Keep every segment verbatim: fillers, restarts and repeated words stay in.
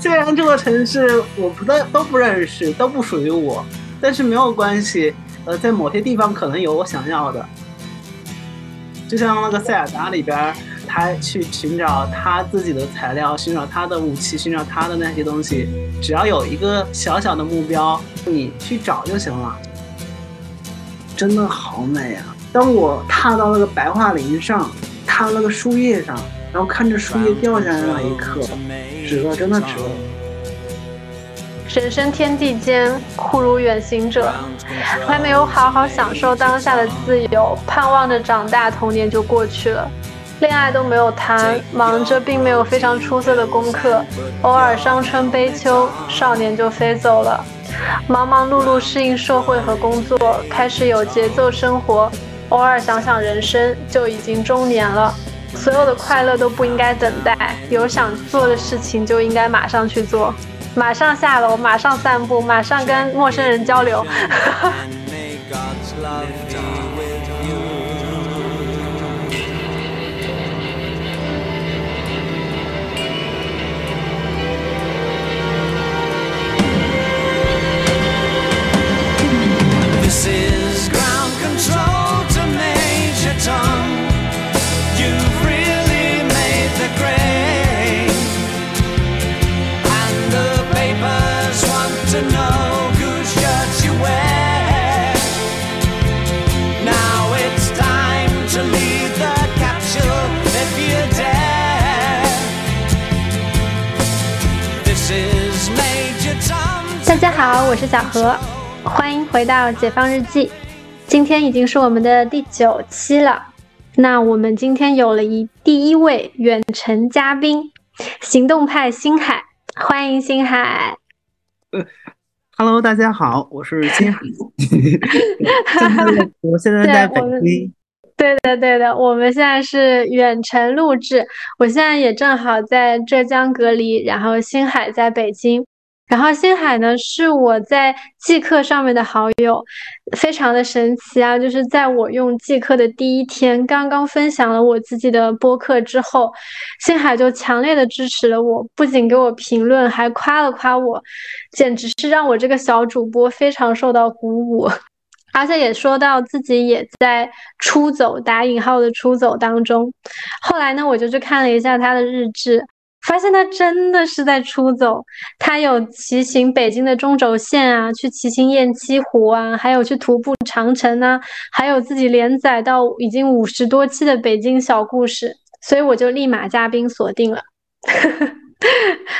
虽然这座城市我不但都不认识，都不属于我，但是没有关系，呃，在某些地方可能有我想要的。就像那个塞尔达里边，他去寻找他自己的材料，寻找他的武器，寻找他的那些东西，只要有一个小小的目标，你去找就行了。真的好美啊！当我踏到那个白桦林上，踏到那个树叶上，然后看着树叶掉下来那一刻，值了，真的值了。人生天地间，酷如远行者，还没有好好享受当下的自由，盼望着长大，童年就过去了。恋爱都没有谈，忙着并没有非常出色的功课，偶尔伤春悲秋，少年就飞走了。忙忙碌碌适应社会和工作，开始有节奏生活，偶尔想想人生，就已经中年了。所有的快乐都不应该等待，有想做的事情就应该马上去做，马上下楼，马上散步，马上跟陌生人交流。This is ground control to Major Tom. You've really made the grade, and the papers want to know whose shirt you wear. Now it's time to leave the capsule if you dare. This is Major Tom. 大家好，我是小何。欢迎回到解放日记，今天已经是我们的第九期了。那我们今天有了一第一位远程嘉宾，行动派星海，欢迎星海。呃、Hello， 大家好，我是星海。我现在在北京。对的对的，我们现在是远程录制，我现在也正好在浙江隔离，然后星海在北京。然后星海呢是我在即刻上面的好友，非常的神奇啊，就是在我用即刻的第一天，刚刚分享了我自己的播客之后，星海就强烈的支持了我，不仅给我评论，还夸了夸我，简直是让我这个小主播非常受到鼓舞。而且也说到自己也在出走，打引号的出走当中。后来呢，我就去看了一下他的日志，发现他真的是在出走，他有骑行北京的中轴线啊，去骑行雁栖湖啊，还有去徒步长城啊，还有自己连载到已经五十多期的北京小故事，所以我就立马嘉宾锁定了。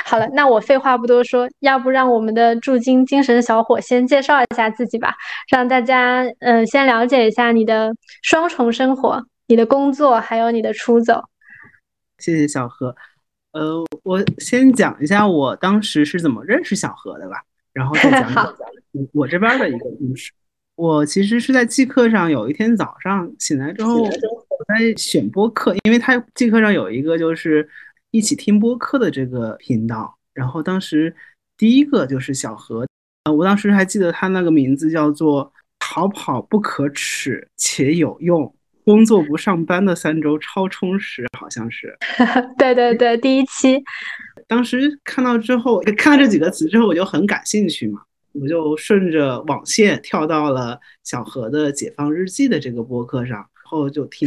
好了，那我废话不多说，要不让我们的驻京精神小伙先介绍一下自己吧，让大家嗯、呃、先了解一下你的双重生活，你的工作，还有你的出走。谢谢小何。呃，我先讲一下我当时是怎么认识小何的吧，然后再讲讲我这边的一个故事。我其实是在即刻上，有一天早上醒来之后，我在选播客，因为他即刻上有一个就是一起听播客的这个频道，然后当时第一个就是小何，呃，我当时还记得他那个名字叫做逃跑不可耻且有用，工作不上班的三周超充实，好像是。对对对，第一期。当时看到之后，看到这几个词之后，我就很感兴趣嘛，我就顺着网线跳到了小何的《解放日记》的这个播客上，然后就听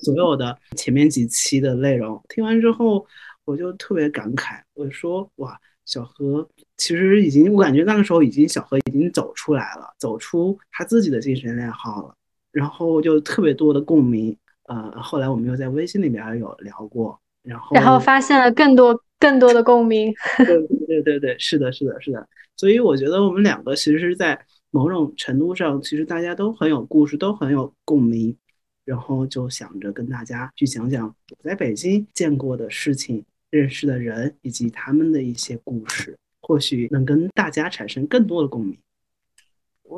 所有的前面几期的内容。听完之后，我就特别感慨，我说哇，小何其实已经，我感觉那个时候已经小何已经走出来了，走出他自己的精神内耗了。然后就特别多的共鸣，呃，后来我们又在微信里面有聊过，然后然后发现了更多更多的共鸣。对对对对，是的，是的，是的。所以我觉得我们两个其实是在某种程度上，其实大家都很有故事，都很有共鸣，然后就想着跟大家去讲讲我在北京见过的事情、认识的人以及他们的一些故事，或许能跟大家产生更多的共鸣。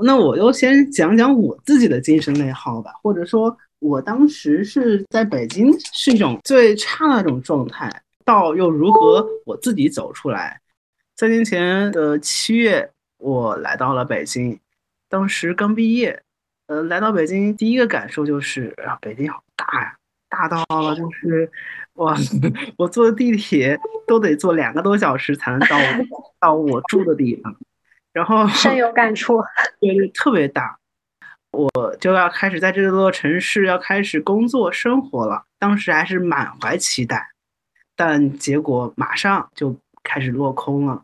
那我就先讲讲我自己的精神内耗吧，或者说我当时是在北京是一种最差的那种状态，到又如何我自己走出来。三年前的七月，我来到了北京，当时刚毕业，呃，来到北京第一个感受就是啊，北京好大呀，大到了就是哇，我坐地铁都得坐两个多小时才能到我到我住的地方，然后深有感触，对，特别大。我就要开始在这座城市要开始工作生活了，当时还是满怀期待，但结果马上就开始落空了。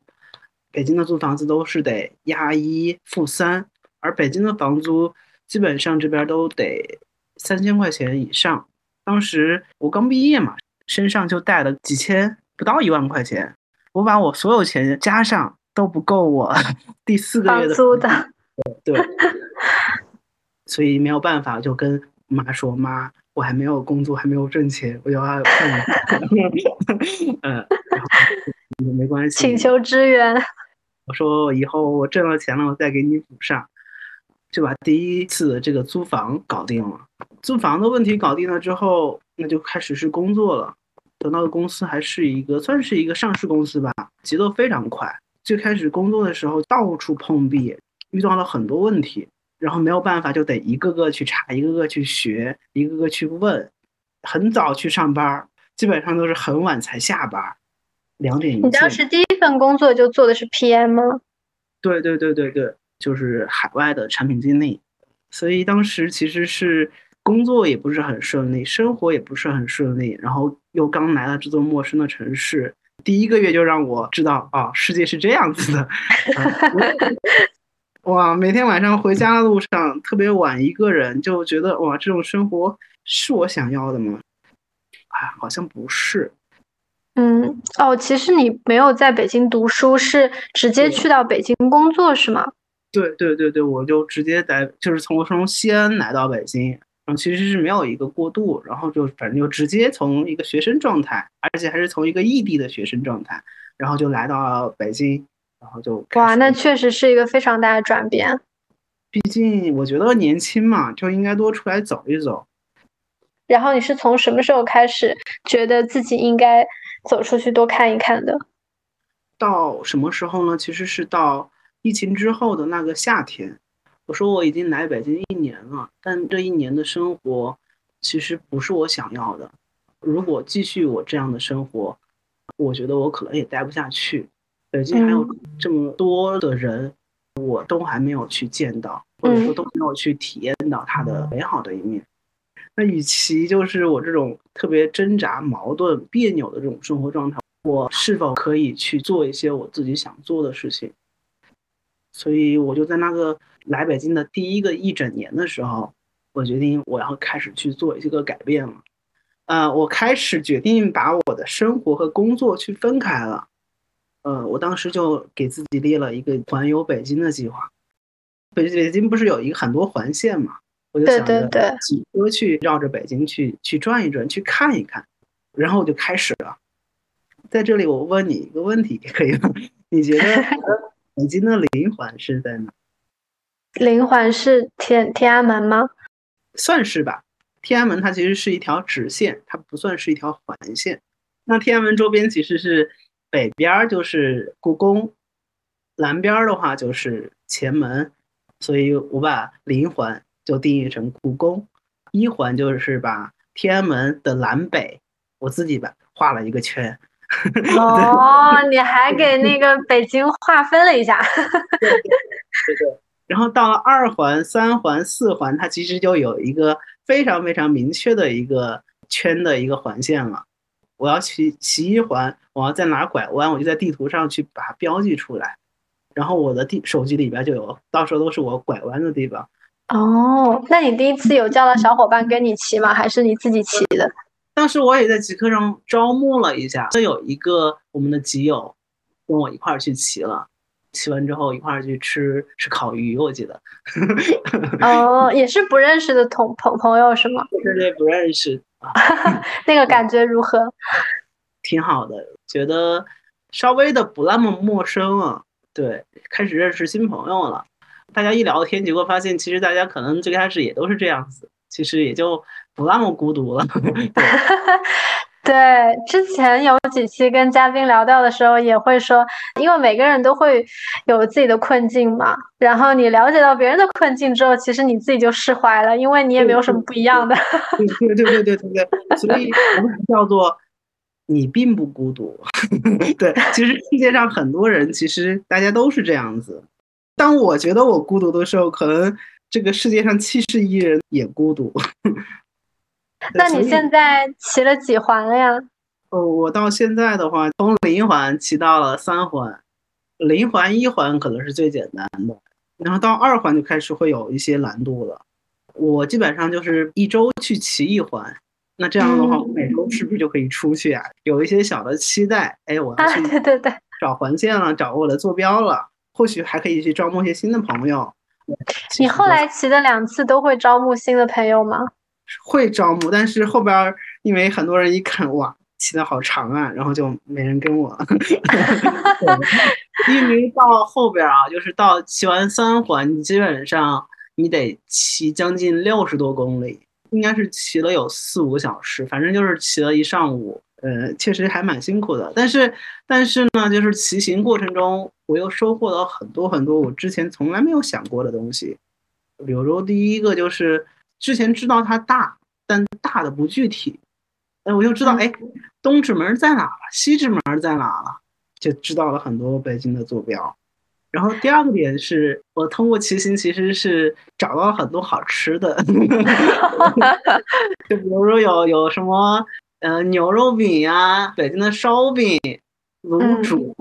北京的租房子都是得押一付三，而北京的房租基本上这边都得三千块钱以上。当时我刚毕业嘛，身上就带了几千，不到一万块钱，我把我所有钱加上都不够我第四个月的房租的。对，所以没有办法，就跟妈说，妈，我还没有工作，还没有挣钱，我要看你，嗯，没关系，请求支援。我说以后我挣了钱了，我再给你补上。就把第一次的这个租房搞定了。租房的问题搞定了之后，那就开始是工作了。得到的公司还是一个算是一个上市公司吧，节奏非常快。最开始工作的时候到处碰壁，遇到了很多问题，然后没有办法就得一个个去查，一个个去学，一个个去问。很早去上班，基本上都是很晚才下班，两点一线。你当时第一份工作就做的是 P M 吗？对对对对对，就是海外的产品经理。所以当时其实是工作也不是很顺利，生活也不是很顺利，然后又刚来到这座陌生的城市，第一个月就让我知道啊、哦，世界是这样子的。嗯、哇，每天晚上回家的路上特别晚，一个人就觉得哇，这种生活是我想要的吗？啊，好像不是。嗯，哦，其实你没有在北京读书，是直接去到北京工作是吗？对对对对，我就直接在，就是从从西安来到北京，然后其实是没有一个过渡，然后就反正就直接从一个学生状态，而且还是从一个异地的学生状态，然后就来到北京，然后就哇，那确实是一个非常大的转变。毕竟我觉得年轻嘛，就应该多出来走一走。然后你是从什么时候开始觉得自己应该走出去多看一看的？到什么时候呢？其实是到疫情之后的那个夏天。我说我已经来北京一年了，但这一年的生活其实不是我想要的。如果继续我这样的生活，我觉得我可能也待不下去。北京还有这么多的人、嗯、我都还没有去见到，或者说都没有去体验到它的美好的一面、嗯、那与其就是我这种特别挣扎矛盾别扭的这种生活状态，我是否可以去做一些我自己想做的事情。所以我就在那个来北京的第一个一整年的时候，我决定我要开始去做一些个改变了。呃，我开始决定把我的生活和工作去分开了。呃，我当时就给自己列了一个环游北京的计划。北北京不是有一个很多环线嘛？我就想着骑车去绕着北京去去转一转，去看一看。然后我就开始了。在这里，我问你一个问题，可以吗？你觉得？北京的灵魂是在哪？灵魂是 天, 天安门吗？算是吧。天安门它其实是一条直线，它不算是一条环线。那天安门周边其实是北边就是故宫，南边的话就是前门，所以我把灵魂就定义成故宫。一环就是把天安门的南北我自己把画了一个圈。哦，你还给那个北京划分了一下。对对对，然后到了二环、三环、四环，它其实就有一个非常非常明确的一个圈的一个环线了。我要骑骑一环，我要在哪拐弯，我就在地图上去把它标记出来，然后我的地手机里边就有，到时候都是我拐弯的地方。哦，那你第一次有叫到小伙伴跟你骑吗？还是你自己骑的？当时我也在极客上招募了一下，就有一个我们的集友跟我一块儿去骑了，骑完之后一块儿去吃吃烤鱼，我记得。哦，也是不认识的同朋朋友是吗？对对，不认识。那个感觉如何？挺好的，觉得稍微的不那么陌生了。对，开始认识新朋友了。大家一聊天，结果发现其实大家可能最开始也都是这样子，其实也就不那么孤独了。 对, 对，之前有几期跟嘉宾聊到的时候也会说，因为每个人都会有自己的困境嘛，然后你了解到别人的困境之后，其实你自己就释怀了，因为你也没有什么不一样的。对对对对对对，所以我们叫做你并不孤独对，其实世界上很多人其实大家都是这样子，当我觉得我孤独的时候，可能这个世界上七十亿人也孤独那你现在骑了几环了呀？哦，我到现在的话从零环骑到了三环，零环一环可能是最简单的，然后到二环就开始会有一些难度了，我基本上就是一周去骑一环，那这样的话我每周是不是就可以出去啊？嗯、有一些小的期待，哎，我要去找环线了、啊、对对对，找我的坐标了，或许还可以去招募一些新的朋友。你后来骑的两次都会招募新的朋友吗？会招募，但是后边因为很多人一看哇骑得好长啊，然后就没人跟我因为到后边啊，就是到骑完三环你基本上你得骑将近六十多公里，应该是骑了有四五小时，反正就是骑了一上午，呃，确实还蛮辛苦的。但是，但是呢，就是骑行过程中，我又收获到很多很多我之前从来没有想过的东西。比如第一个就是之前知道它大，但大的不具体，哎，我就知道，哎，东直门在哪了，西直门在哪了，就知道了很多北京的坐标。然后第二个点是我通过骑行其实是找到很多好吃的就比如说有有什么呃牛肉饼呀、啊、北京的烧饼、卤煮、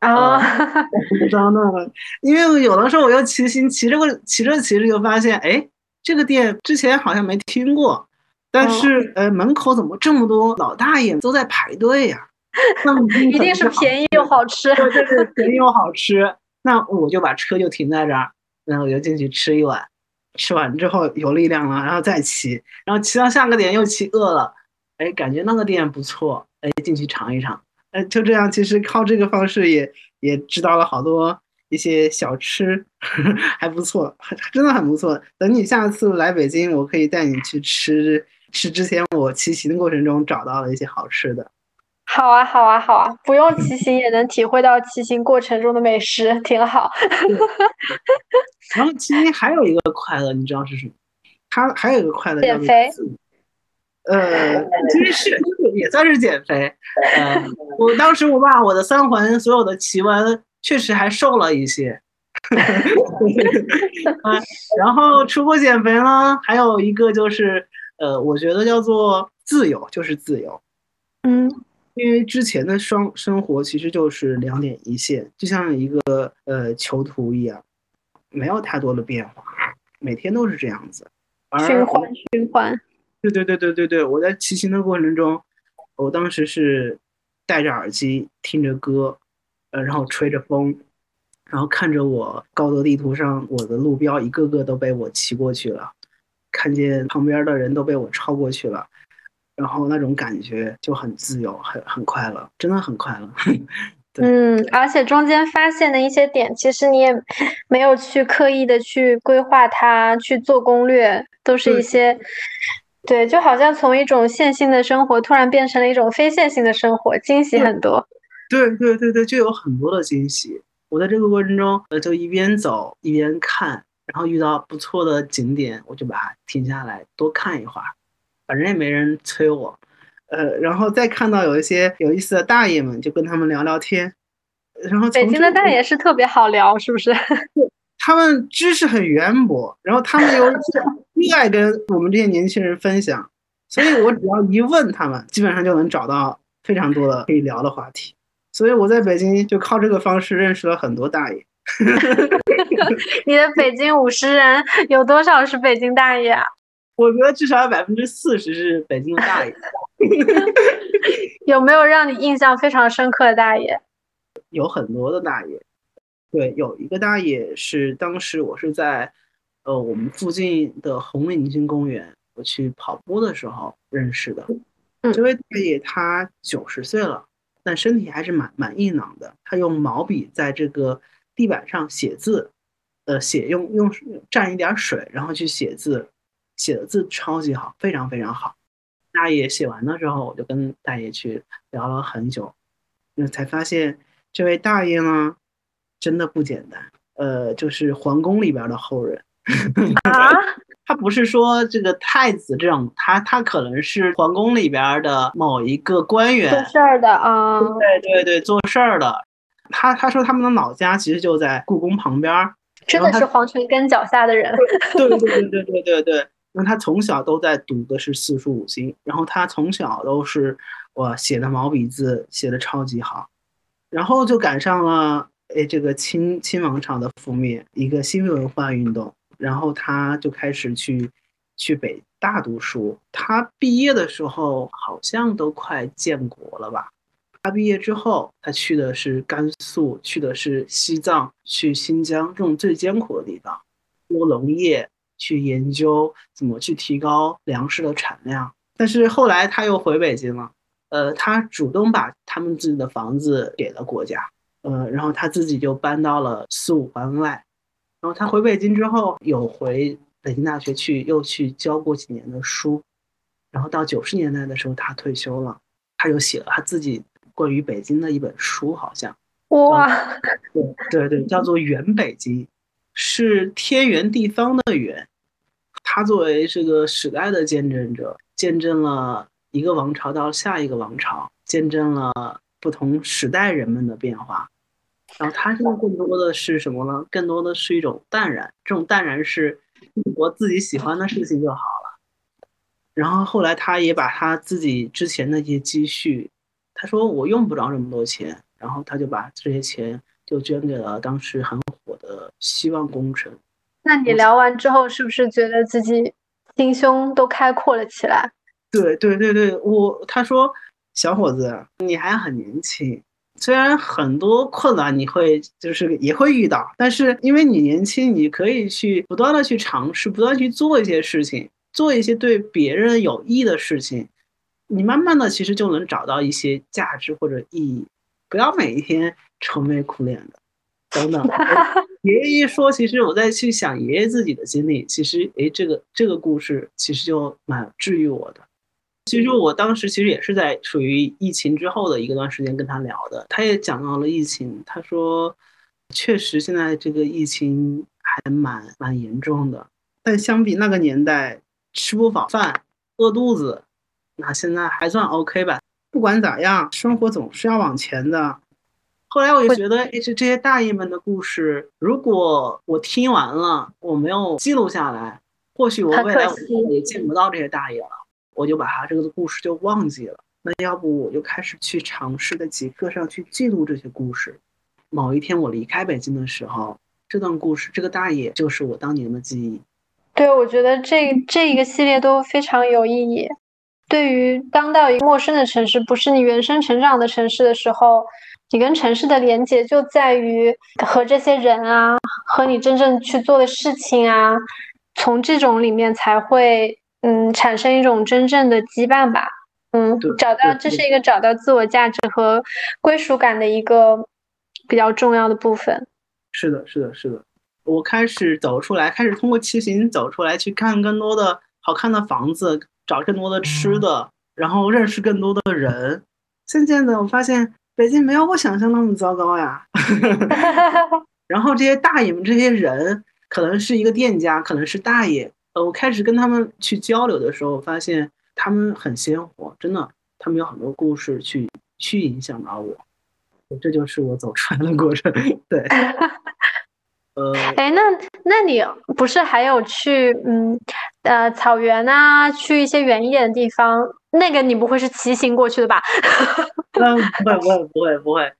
嗯、啊等等因为有的时候我又骑行骑着骑着骑着就发现，哎，这个店之前好像没听过，但是、哦、呃门口怎么这么多老大爷都在排队呀、啊、一定是便宜又好吃对对对，便宜又好吃那我就把车就停在这儿，然后我就进去吃一碗，吃完之后有力量了，然后再骑，然后骑到下个点又骑饿了，哎，感觉那个店不错，哎，进去尝一尝，哎，就这样，其实靠这个方式也也知道了好多一些小吃，呵呵，还不错，真的很不错。等你下次来北京，我可以带你去吃吃之前我骑行的过程中找到了一些好吃的。好啊好啊好啊，不用骑行也能体会到骑行过程中的美食，挺好然后骑行还有一个快乐你知道是什么？它还有一个快乐减肥，呃其实是也算是减肥呃，我当时我把我的三环所有的骑完确实还瘦了一些、呃、然后除过减肥呢还有一个就是呃，我觉得叫做自由，就是自由，嗯，因为之前的生生活其实就是两点一线，就像一个呃囚徒一样，没有太多的变化，每天都是这样子，循环循环。对对对对对对，我在骑行的过程中，我当时是戴着耳机听着歌，呃，然后吹着风，然后看着我高德地图上我的路标一个个都被我骑过去了，看见旁边的人都被我超过去了。然后那种感觉就很自由，很很快乐，真的很快乐嗯，而且中间发现的一些点其实你也没有去刻意的去规划它，去做攻略，都是一些 对, 对，就好像从一种线性的生活突然变成了一种非线性的生活，惊喜很多。对对对对，就有很多的惊喜。我在这个过程中就一边走一边看，然后遇到不错的景点我就把它停下来多看一会儿，反正也没人催我，呃，然后再看到有一些有意思的大爷们，就跟他们聊聊天。然后北京的大爷是特别好聊，是不是？他们知识很渊博，然后他们又热爱跟我们这些年轻人分享，所以我只要一问他们，基本上就能找到非常多的可以聊的话题。所以我在北京就靠这个方式认识了很多大爷。你的北京五十人有多少是北京大爷啊？我觉得至少百分之四十是北京的大爷有没有让你印象非常深刻的大爷？有很多的大爷，对，有一个大爷是当时我是在呃我们附近的红领巾公园我去跑步的时候认识的。这位大爷他九十岁了，但身体还是蛮蛮硬朗的，他用毛笔在这个地板上写字，呃写用用蘸一点水然后去写字，写的字超级好，非常非常好。大爷写完的时候我就跟大爷去聊了很久，才发现这位大爷呢真的不简单，呃就是皇宫里边的后人啊他不是说这个太子这种，他他可能是皇宫里边的某一个官员做事儿的啊、嗯，对对对，做事儿的。他他说他们的老家其实就在故宫旁边，真的是皇城根脚下的人。对对对对对对对。那他从小都在读的是四书五经，然后他从小都是我写的毛笔字写的超级好，然后就赶上了哎这个清清王朝的覆灭，一个新文化运动。然后他就开始去去北大读书，他毕业的时候好像都快建国了吧。他毕业之后他去的是甘肃，去的是西藏，去新疆这种最艰苦的地方做农业，去研究怎么去提高粮食的产量。但是后来他又回北京了，呃，他主动把他们自己的房子给了国家，呃，然后他自己就搬到了四五环外。然后他回北京之后有回北京大学去又去教过几年的书，然后到九十年代的时候他退休了，他又写了他自己关于北京的一本书，好像哇，对对对，叫做《原北京》，是天圆地方的圆。他作为这个时代的见证者，见证了一个王朝到下一个王朝，见证了不同时代人们的变化。然后他现在更多的是什么呢？更多的是一种淡然，这种淡然是我自己喜欢的事情就好了。然后后来他也把他自己之前的一些积蓄，他说我用不着这么多钱，然后他就把这些钱就捐给了当时很火的希望工程。那你聊完之后是不是觉得自己心胸都开阔了起来？对对对对，我他说小伙子你还很年轻，虽然很多困难你会就是也会遇到，但是因为你年轻，你可以去不断的去尝试，不断去做一些事情，做一些对别人有益的事情，你慢慢的其实就能找到一些价值或者意义。不要每一天愁眉苦脸的等等。爷爷一说，其实我在去想爷爷自己的经历，其实诶这个这个故事其实就蛮治愈我的。其实我当时其实也是在属于疫情之后的一个段时间跟他聊的，他也讲到了疫情，他说确实现在这个疫情还蛮蛮严重的，但相比那个年代吃不饱饭饿肚子，那现在还算 OK 吧。不管咋样，生活总是要往前的。后来我就觉得这些大爷们的故事，如果我听完了我没有记录下来，或许我未来我也见不到这些大爷了，我就把他这个故事就忘记了。那要不我就开始去尝试在极客上去记录这些故事。某一天我离开北京的时候，这段故事这个大爷就是我当年的记忆。对，我觉得这这一个系列都非常有意义。对于当到一个陌生的城市，不是你原生成长的城市的时候，你跟城市的连接就在于和这些人啊，和你真正去做的事情啊，从这种里面才会嗯，产生一种真正的羁绊吧。嗯，找到这是一个找到自我价值和归属感的一个比较重要的部分。是的，是的，是的。我开始走出来，开始通过骑行走出来，去看更多的好看的房子，找更多的吃的，然后认识更多的人。渐渐的，我发现北京没有我想象那么糟糕呀。然后这些大爷们，这些人可能是一个店家，可能是大爷。呃，我开始跟他们去交流的时候，发现他们很鲜活，真的，他们有很多故事去去影响到我，这就是我走出来的过程。对，呃，哎，那那你不是还有去嗯呃草原啊，去一些远一点的地方？那个你不会是骑行过去的吧？嗯，不会，不会，不会，不会，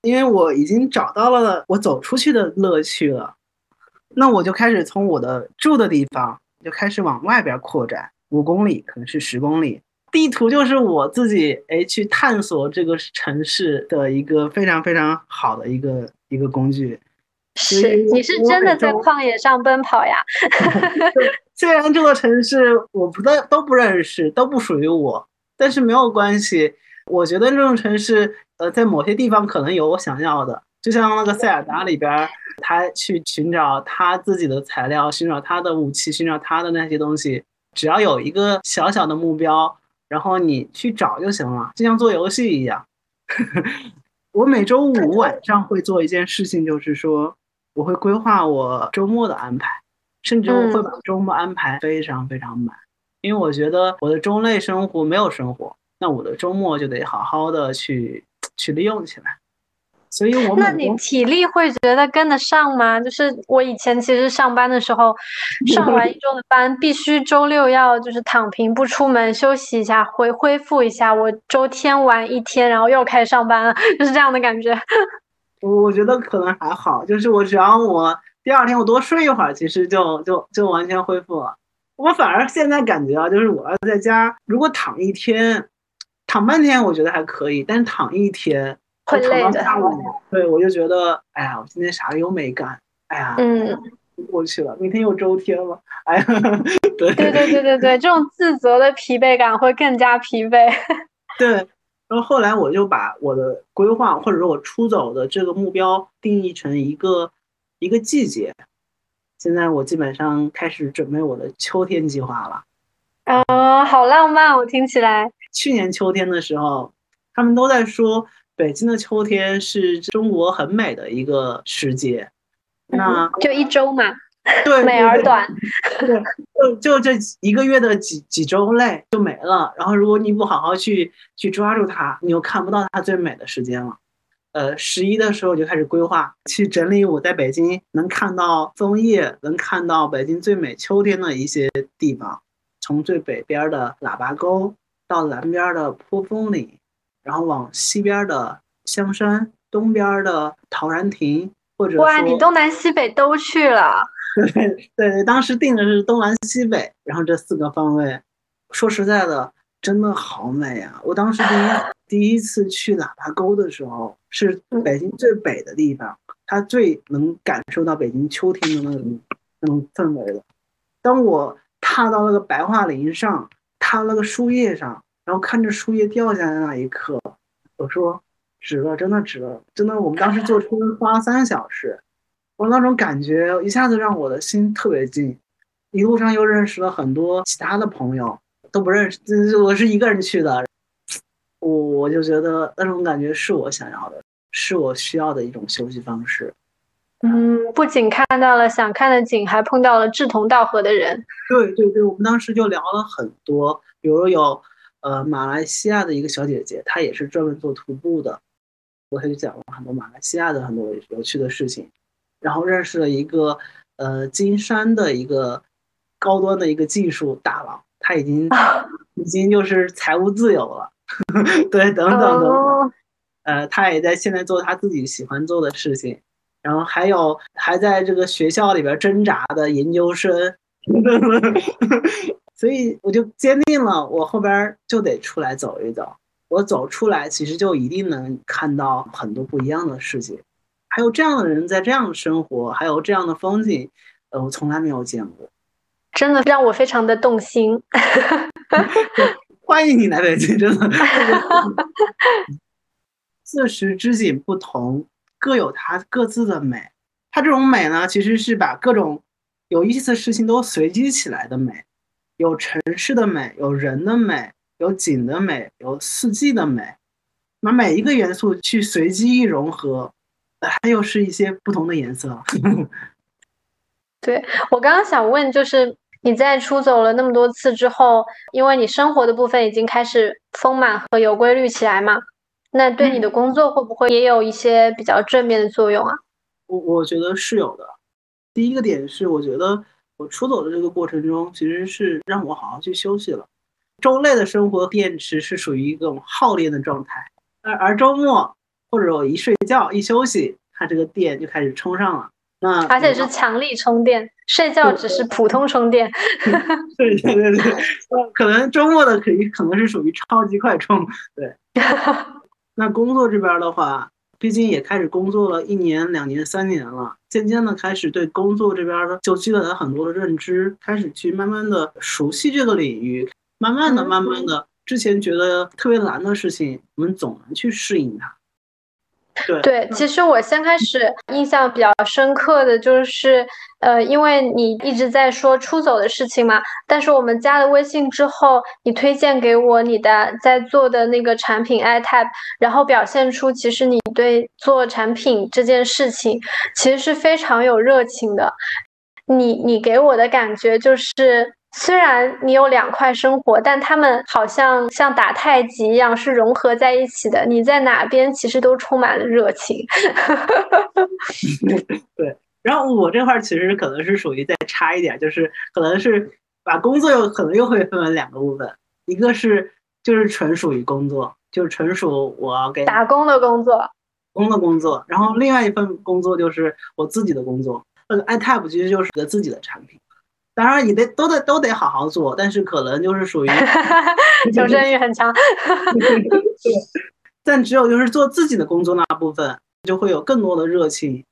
因为我已经找到了我走出去的乐趣了。那我就开始从我的住的地方。就开始往外边扩展，五公里可能是十公里，地图就是我自己哎去探索这个城市的一个非常非常好的一个一个工具。是，你是真的在旷野上奔跑呀。虽然这座城市我不都都不认识，都不属于我，但是没有关系。我觉得这种城市，呃，在某些地方可能有我想要的。就像那个塞尔达里边，他去寻找他自己的材料，寻找他的武器，寻找他的那些东西，只要有一个小小的目标，然后你去找就行了，就像做游戏一样。我每周五晚上会做一件事情，就是说我会规划我周末的安排，甚至我会把周末安排非常非常满、嗯、因为我觉得我的中类生活没有生活，那我的周末就得好好的去去利用起来。所以我那你体力会觉得跟得上吗？就是我以前其实上班的时候上完一周的班必须周六要就是躺平不出门休息一下回恢复一下，我周天玩一天然后又开始上班了，就是这样的感觉。我觉得可能还好，就是我只要我第二天我多睡一会儿其实就就就完全恢复了。我反而现在感觉啊，就是我要在家如果躺一天躺半天我觉得还可以，但是躺一天会累的，对，我就觉得哎呀我今天啥都没干，哎呀嗯过去了，明天又周天了，哎呀对对对对对对，这种自责的疲惫感会更加疲惫。对，然后后来我就把我的规划或者说我出走的这个目标定义成一个一个季节，现在我基本上开始准备我的秋天计划了。哦，好浪漫我听起来。去年秋天的时候他们都在说北京的秋天是中国很美的一个时节，那、嗯、就一周嘛，对，美而短，对，就就这一个月的几几周内就没了。然后如果你不好好去去抓住它，你又看不到它最美的时间了。呃，十一的时候就开始规划，去整理我在北京能看到枫叶，能看到北京最美秋天的一些地方，从最北边的喇叭沟到南边的坡峰岭。然后往西边的香山，东边的陶然亭，或者说哇，你东南西北都去了。对对，当时定的是东南西北，然后这四个方位。说实在的，真的好美啊！我当时第一第一次去喇叭沟的时候，是北京最北的地方，它最能感受到北京秋天的那种那种氛围了。当我踏到那个白桦林上，踏到那个树叶上。然后看着树叶掉下来那一刻，我说值了，真的值了，真的。我们当时坐车花三小时，我那种感觉一下子让我的心特别近。一路上又认识了很多其他的朋友，都不认识，我是一个人去的。我我就觉得那种感觉是我想要的，是我需要的一种休息方式。嗯，不仅看到了想看的景，还碰到了志同道合的人。对对对，我们当时就聊了很多，比如有。呃，马来西亚的一个小姐姐，她也是专门做徒步的，我她就讲了很多马来西亚的很多有趣的事情，然后认识了一个呃金山的一个高端的一个技术大佬，他已经、啊、已经就是财务自由了，对，等等等等，哦、呃，他也在现在做他自己喜欢做的事情，然后还有还在这个学校里边挣扎的研究生。所以我就坚定了，我后边就得出来走一走。我走出来，其实就一定能看到很多不一样的世界，还有这样的人在这样的生活，还有这样的风景，呃，我从来没有见过，真的让我非常的动心。欢迎你来北京，真的。四时之景不同，各有它各自的美。它这种美呢，其实是把各种有意思的事情都随机起来的美。有城市的美，有人的美，有景的美，有四季的美，那每一个元素去随机一融合，还有是一些不同的颜色。对，我刚刚想问，就是你在出走了那么多次之后，因为你生活的部分已经开始丰满和有规律起来嘛，那对你的工作会不会也有一些比较正面的作用啊？我我觉得是有的。第一个点是，我觉得我出走的这个过程中其实是让我好好去休息了。周内的生活电池是属于一种耗电的状态，而而周末或者我一睡觉一休息，它这个电就开始充上了。那而且是强力充电，睡觉只是普通充电。对对对对，可能周末的可以可能是属于超级快充。对。那工作这边的话，毕竟也开始工作了一年两年三年了，渐渐的开始对工作这边就积累了很多的认知，开始去慢慢的熟悉这个领域，慢慢的慢慢的之前觉得特别难的事情我们总能去适应它。对, 对，其实我先开始印象比较深刻的就是呃，因为你一直在说出走的事情嘛，但是我们加了微信之后，你推荐给我你的在做的那个产品 iTab， 然后表现出其实你对做产品这件事情其实是非常有热情的。你你给我的感觉就是虽然你有两块生活，但他们好像像打太极一样是融合在一起的，你在哪边其实都充满了热情。对，然后我这块其实可能是属于再差一点，就是可能是把工作又可能又会分为两个部分，一个是就是纯属于工作，就是纯属我给打工的工作工的工作，然后另外一份工作就是我自己的工作。那个 iTab 其实就是个自己的产品，当然你得都得都得好好做，但是可能就是属于求生欲很强。但只有就是做自己的工作那部分就会有更多的热情。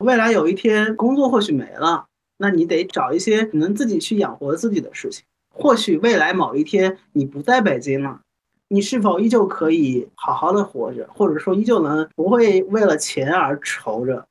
未来有一天工作或许没了，那你得找一些你能自己去养活自己的事情。或许未来某一天你不在北京了，你是否依旧可以好好的活着，或者说依旧能不会为了钱而愁着。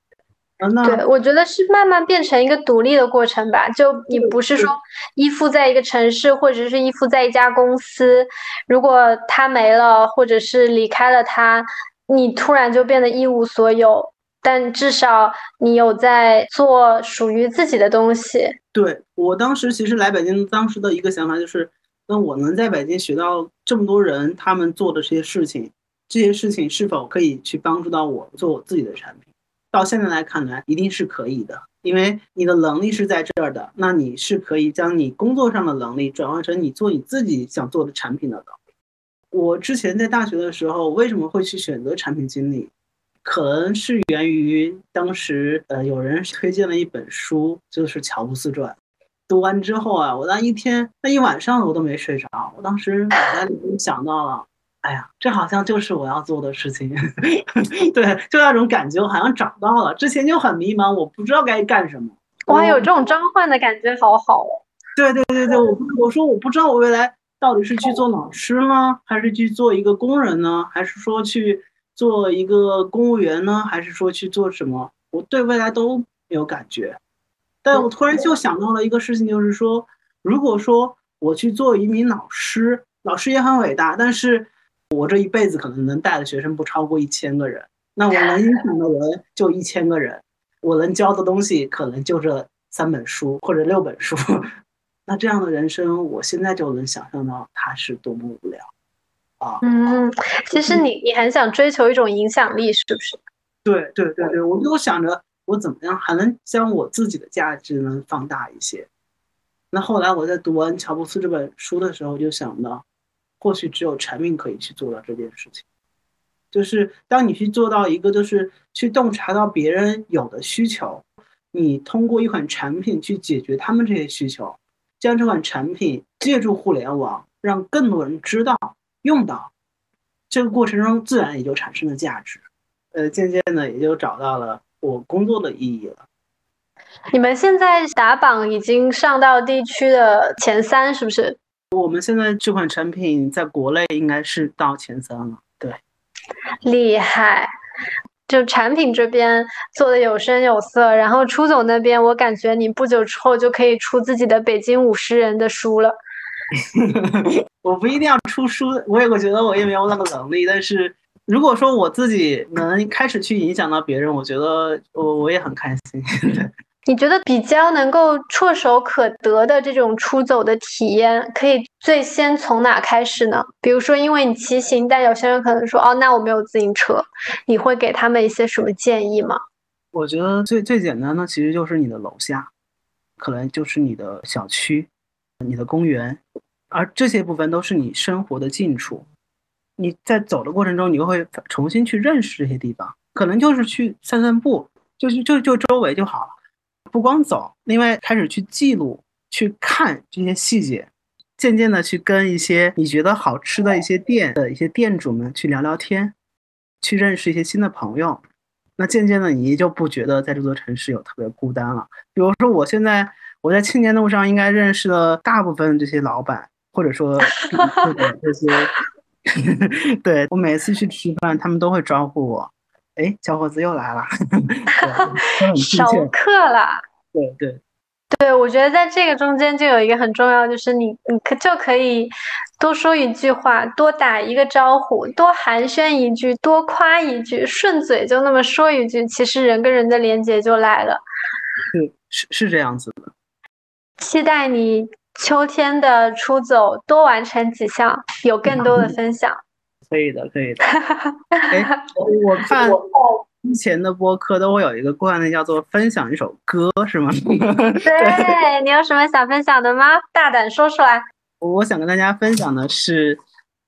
对，我觉得是慢慢变成一个独立的过程吧，就你不是说依附在一个城市或者是依附在一家公司，如果他没了或者是离开了他，你突然就变得一无所有，但至少你有在做属于自己的东西。对，我当时其实来北京当时的一个想法就是，那我能在北京学到这么多人他们做的这些事情，这些事情是否可以去帮助到我做我自己的产品？到现在来看来一定是可以的，因为你的能力是在这儿的，那你是可以将你工作上的能力转换成你做你自己想做的产品的能力。我之前在大学的时候为什么会去选择产品经理，可能是源于当时呃有人推荐了一本书，就是乔布斯传。读完之后啊，我那一天那一晚上我都没睡着，我当时脑袋里面想到了，哎呀，这好像就是我要做的事情。对，就那种感觉，我好像找到了。之前就很迷茫，我不知道该干什么。哇，有这种召唤的感觉，好好哦。对对对对，我我说我不知道我未来到底是去做老师呢，还是去做一个工人呢，还是说去做一个公务员呢，还是说去做什么？我对未来都没有感觉。但我突然就想到了一个事情，就是说，如果说我去做一名老师，老师也很伟大，但是我这一辈子可能能带的学生不超过一千个人，那我能影响的人就一千个人，我能教的东西可能就这三本书或者六本书。那这样的人生，我现在就能想象到它是多么无聊啊！嗯，其实你你很想追求一种影响力，是不是？对对对对，我就想着我怎么样还能将我自己的价值能放大一些。那后来我在读完乔布斯这本书的时候，就想到。或许只有产品可以去做到这件事情，就是当你去做到一个就是去洞察到别人有的需求，你通过一款产品去解决他们这些需求，将这款产品借助互联网让更多人知道用到，这个过程中自然也就产生了价值。呃，渐渐的也就找到了我工作的意义了。你们现在打榜已经上到地区的前三是不是？我们现在这款产品在国内应该是到前三了，对，厉害！就产品这边做的有声有色，然后初总那边，我感觉你不久之后就可以出自己的《北京五十人》的书了。我不一定要出书，我也我觉得我也没有那个能力，但是如果说我自己能开始去影响到别人，我觉得我我也很开心。你觉得比较能够触手可得的这种出走的体验可以最先从哪开始呢？比如说因为你骑行，但有些人可能说哦，那我没有自行车，你会给他们一些什么建议吗？我觉得最最简单的其实就是你的楼下，可能就是你的小区，你的公园，而这些部分都是你生活的近处。你在走的过程中你会重新去认识这些地方，可能就是去散散步，就就就周围就好了，不光走，另外开始去记录，去看这些细节，渐渐的去跟一些你觉得好吃的一些店的一些店主们去聊聊天，去认识一些新的朋友。那渐渐的你就不觉得在这座城市有特别孤单了。比如说我现在我在青年路上应该认识了大部分这些老板，或者说这些对，我每次去吃饭他们都会招呼我，哎，小伙子又来了。熟客了。对对对，我觉得在这个中间就有一个很重要，就是你你可就可以多说一句话，多打一个招呼，多寒暄一句，多夸一句，顺嘴就那么说一句，其实人跟人的连接就来了。对，是是这样子的。期待你秋天的出走多完成几项，有更多的分享。可以的，可以的。哎，我看之前的播客都会有一个惯例，叫做分享一首歌，是吗？对，你有什么想分享的吗？大胆说出来。我想跟大家分享的是《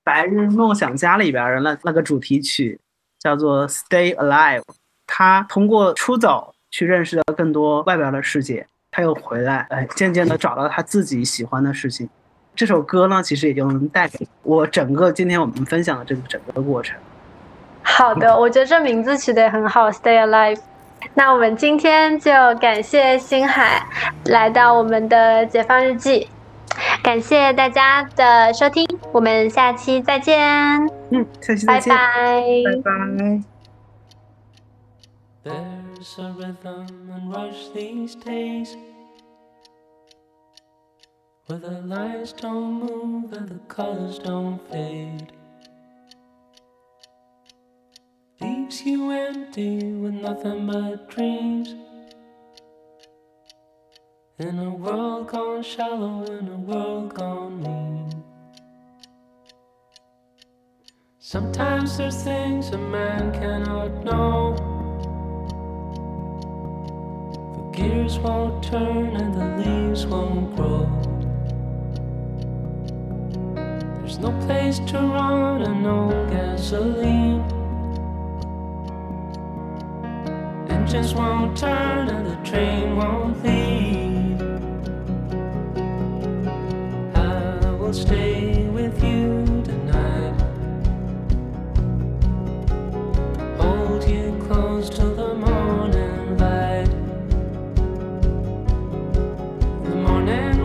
白日梦想家》里边的那个主题曲，叫做《Stay Alive》。他通过出走去认识到更多外边的世界，他又回来，哎，渐渐的找到他自己喜欢的事情。这首歌呢，其实也就能带给我整个今天我们分享的这个整个过程。好的，我觉得这名字取得很好 ，Stay Alive。那我们今天就感谢星海来到我们的解放日记，感谢大家的收听，我们下期再见。嗯，下期再见，拜拜，拜拜。There's a rhythm and rush these days, where the lines don't move and the colors don't fade. Leaves you empty with nothing but dreams, in a world gone shallow, in a world gone mean. Sometimes there's things a man cannot know. Gears won't turn and the leaves won't grow. There's no place to run and no gasoline. Engines won't turn and the train won't leave. I will stay with you tonight, hold you close till the morning light.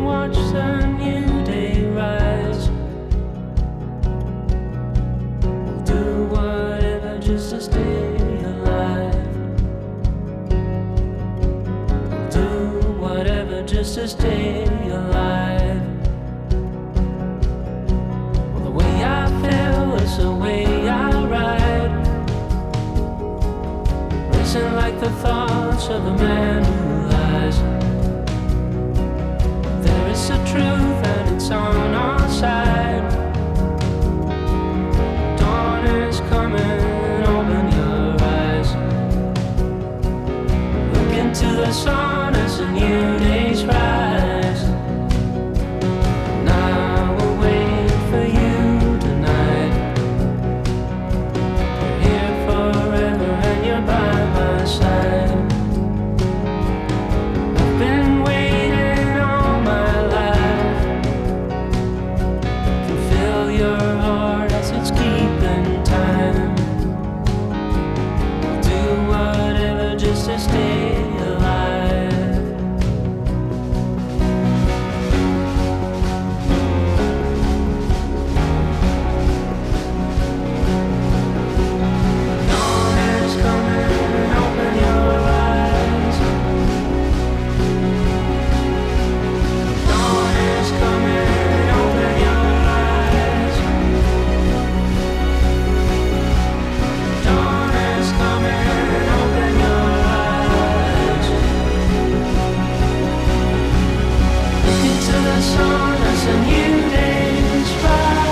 Watch the new day rise. We'll do whatever just to stay alive. We'll do whatever just to stay alive. Well, the way I feel is the way I ride. Racing like the thoughts of the man who lies. It's the truth and it's on our side. Dawn is coming, open your eyes. Look into the sun as a new day's rise. And I will wait for you tonight. You're here forever and you're by my side. I've been waiting to stay alive. Dawn is coming, open your eyes. Dawn is coming, open your eyes. Dawn is coming, open your eyes. The sun as a new day's rise.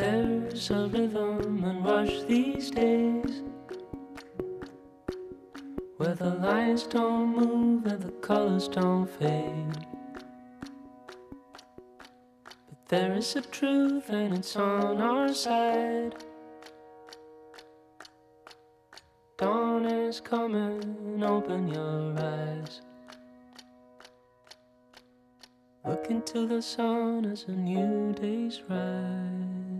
There's a rhythm and rush these days, where the lines don't move and the colors don't fade. But there is a truth and it's on our side. Dawn is coming, open your eyes. Look into the sun as a new day's rise.